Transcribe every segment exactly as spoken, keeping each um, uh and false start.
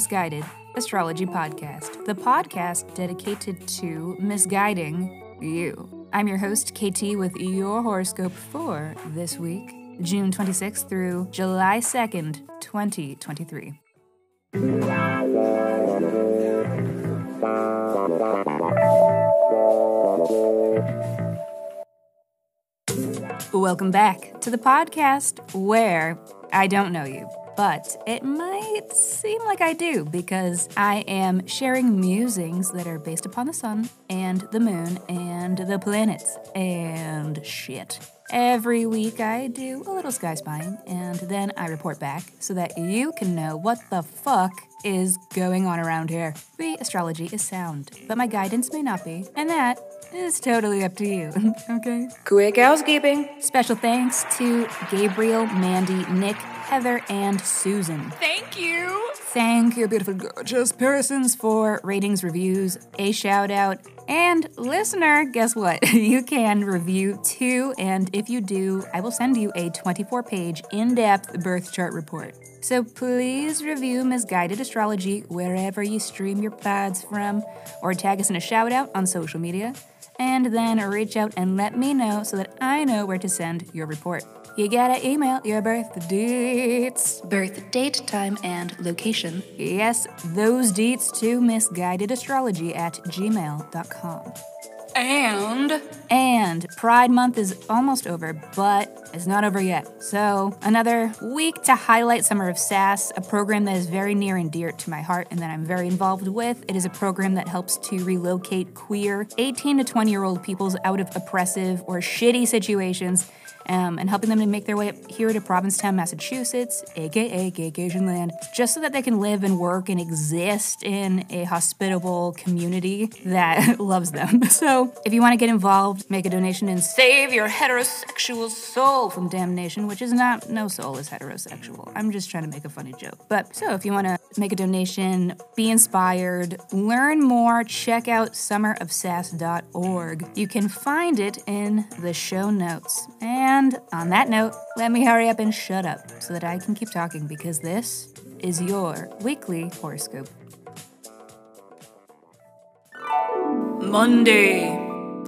Misguided Astrology Podcast, the podcast dedicated to misguiding you. I'm your host, K T, with your horoscope for this week, June twenty-sixth through July second, twenty twenty-three. Welcome back to the podcast where I don't know you, but it might seem like I do because I am sharing musings that are based upon the sun and the moon and the planets and shit. Every week I do a little sky spying and then I report back so that you can know what the fuck is going on around here. The astrology is sound, but my guidance may not be, and that is totally up to you, okay? Quick housekeeping. Special thanks to Gabriel, Mandy, Nick, Heather, and Susan. Thank you. Thank you, beautiful, gorgeous persons, for ratings, reviews, a shout out. And listener, guess what? You can review too, and if you do, I will send you a twenty-four page in-depth birth chart report. So please review Misguided Astrology wherever you stream your pods from, or tag us in a shout out on social media, and then reach out and let me know so that I know where to send your report. You gotta email your birth dates, birth date, time, and location. Yes, those dates to misguidedastrology at gmail dot com. And? And Pride Month is almost over, but it's not over yet. So another week to highlight Summer of Sass, a program that is very near and dear to my heart and that I'm very involved with. It is a program that helps to relocate queer eighteen to twenty-year-old peoples out of oppressive or shitty situations, Um, and helping them to make their way up here to Provincetown, Massachusetts, a k a. Gaycation Land, just so that they can live and work and exist in a hospitable community that loves them. So if you want to get involved, make a donation and save your heterosexual soul from damnation, which is not, no soul is heterosexual. I'm just trying to make a funny joke. But so if you want to make a donation, be inspired, learn more, check out summer of sass dot org. You can find it in the show notes. And And on that note, let me hurry up and shut up so that I can keep talking, because this is your weekly horoscope. Monday.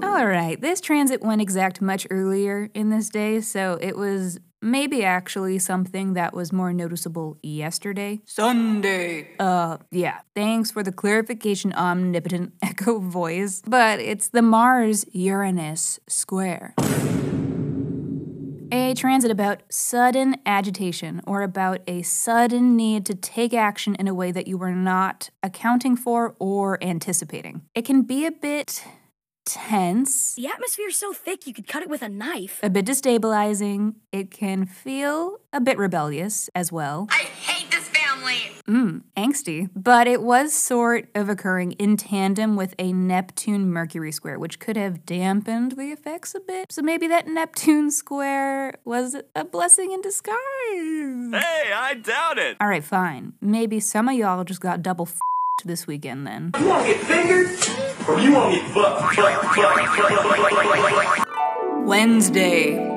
All right, this transit went exact much earlier in this day, so it was maybe actually something that was more noticeable yesterday. Sunday. Uh, yeah. Thanks for the clarification, omnipotent echo voice, but it's the Mars-Uranus square. A transit about sudden agitation or about a sudden need to take action in a way that you were not accounting for or anticipating. It can be a bit tense. The atmosphere is so thick you could cut it with a knife. A bit destabilizing. It can feel a bit rebellious as well. I hate this family! Mmm, angsty. But it was sort of occurring in tandem with a Neptune-Mercury square, which could have dampened the effects a bit. So maybe that Neptune square was a blessing in disguise. Hey, I doubt it. All right, fine. Maybe some of y'all just got double f***ed this weekend then. You want to get fingered? Or you want to get fucked, fucked, fucked, fucked, fucked, Wednesday.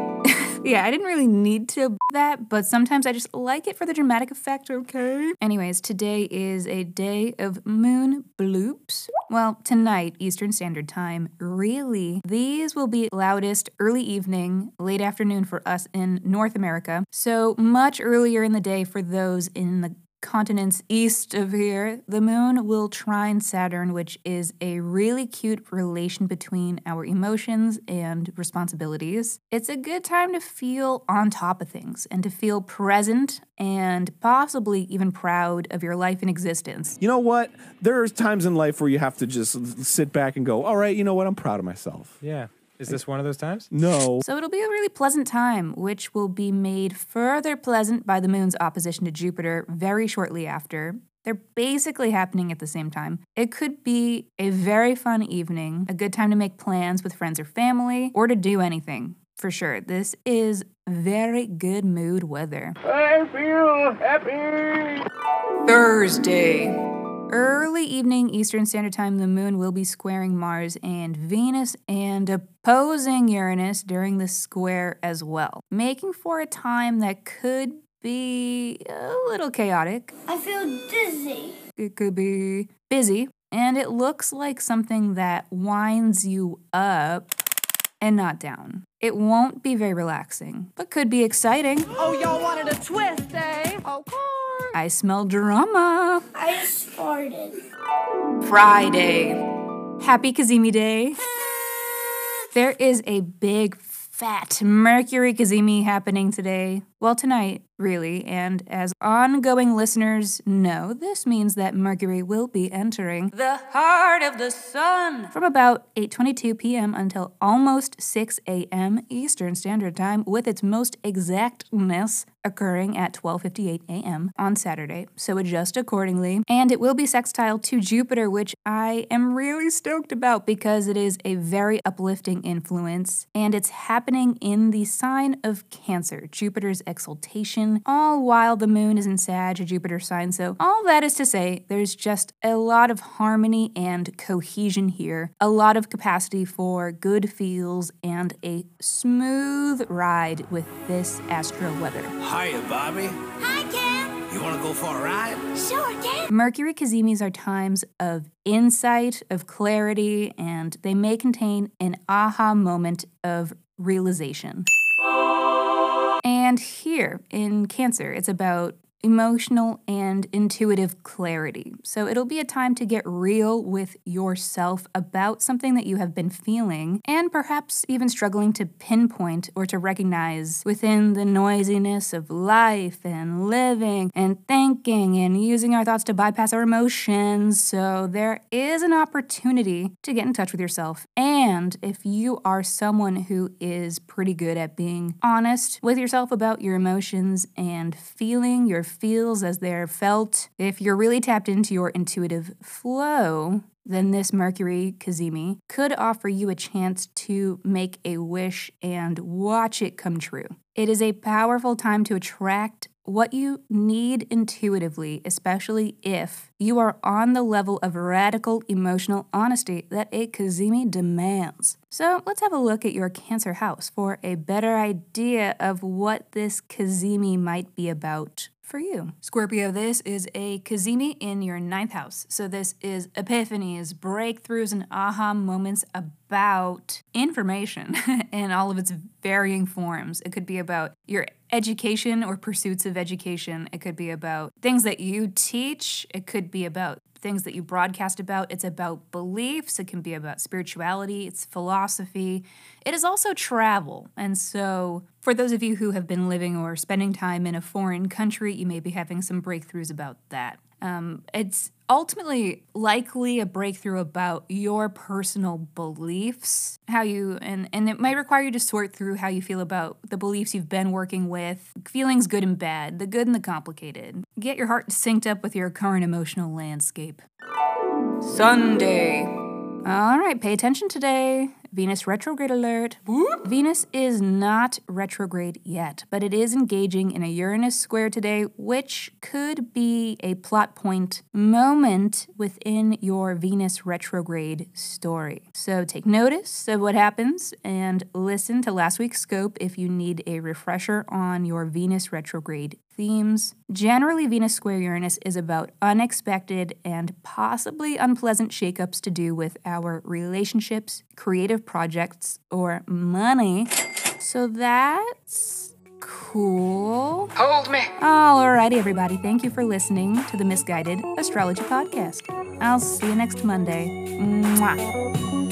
Yeah, I didn't really need to b- that, but sometimes I just like it for the dramatic effect, okay? Anyways, today is a day of moon bloops. Well, tonight, Eastern Standard Time, really, these will be loudest early evening, late afternoon for us in North America. So much earlier in the day for those in the continents east of here, the moon will trine Saturn, which is a really cute relation between our emotions and responsibilities. It's a good time to feel on top of things and to feel present and possibly even proud of your life and existence. You know what? There are times in life where you have to just sit back and go, all right, you know what? I'm proud of myself. Yeah. Is this one of those times? No. So it'll be a really pleasant time, which will be made further pleasant by the moon's opposition to Jupiter very shortly after. They're basically happening at the same time. It could be a very fun evening, a good time to make plans with friends or family, or to do anything, for sure. This is very good mood weather. I feel happy! Thursday. Early evening Eastern Standard Time, the moon will be squaring Mars and Venus and opposing Uranus during the square as well, making for a time that could be a little chaotic. I feel dizzy. It could be busy. And it looks like something that winds you up and not down. It won't be very relaxing, but could be exciting. Oh, y'all wanted a twist, eh? Oh, course. I smell drama. I farted. Friday. Happy Cazimi Day. There is a big, fat Mercury Cazimi happening today. Well, tonight, really. And as ongoing listeners know, this means that Mercury will be entering the heart of the sun from about eight twenty-two p.m. until almost six a.m. Eastern Standard Time, with its most exactness occurring at twelve fifty-eight a.m. on Saturday. So adjust accordingly. And it will be sextile to Jupiter, which I am really stoked about because it is a very uplifting influence. And it's happening in the sign of Cancer, Jupiter's exaltation, all while the moon is in Sag, a Jupiter sign. So all that is to say, there's just a lot of harmony and cohesion here, a lot of capacity for good feels and a smooth ride with this astro weather. Hiya, Bobby. Hi, Ken. You want to go for a ride? Sure, Ken. Mercury Cazimis are times of insight, of clarity, and they may contain an aha moment of realization. And here in Cancer, it's about emotional and intuitive clarity. So it'll be a time to get real with yourself about something that you have been feeling and perhaps even struggling to pinpoint or to recognize within the noisiness of life and living and thinking and using our thoughts to bypass our emotions. So there is an opportunity to get in touch with yourself. And if you are someone who is pretty good at being honest with yourself about your emotions and feeling your feels as they're felt, if you're really tapped into your intuitive flow, then this Mercury Cazimi could offer you a chance to make a wish and watch it come true. It is a powerful time to attract what you need intuitively, especially if you are on the level of radical emotional honesty that a Cazimi demands. So let's have a look at your Cancer house for a better idea of what this Cazimi might be about for you. Scorpio, this is a Cazimi in your ninth house. So this is epiphanies, breakthroughs, and aha moments about information in all of its varying forms. It could be about your education or pursuits of education. It could be about things that you teach. It could be about things that you broadcast about. It's about beliefs. It can be about spirituality. It's philosophy. It is also travel. And so for those of you who have been living or spending time in a foreign country, you may be having some breakthroughs about that. Um, it's ultimately likely a breakthrough about your personal beliefs, how you, and, and it might require you to sort through how you feel about the beliefs you've been working with, feelings good and bad, the good and the complicated. Get your heart synced up with your current emotional landscape. Sunday. All right, pay attention today. Venus retrograde alert. Whoop. Venus is not retrograde yet, but it is engaging in a Uranus square today, which could be a plot point moment within your Venus retrograde story. So take notice of what happens and listen to last week's scope if you need a refresher on your Venus retrograde themes. Generally, Venus square Uranus is about unexpected and possibly unpleasant shakeups to do with our relationships, creative projects, or money. So that's cool. Hold me. Alrighty, everybody. Thank you for listening to the Misguided Astrology Podcast. I'll see you next Monday. Mwah.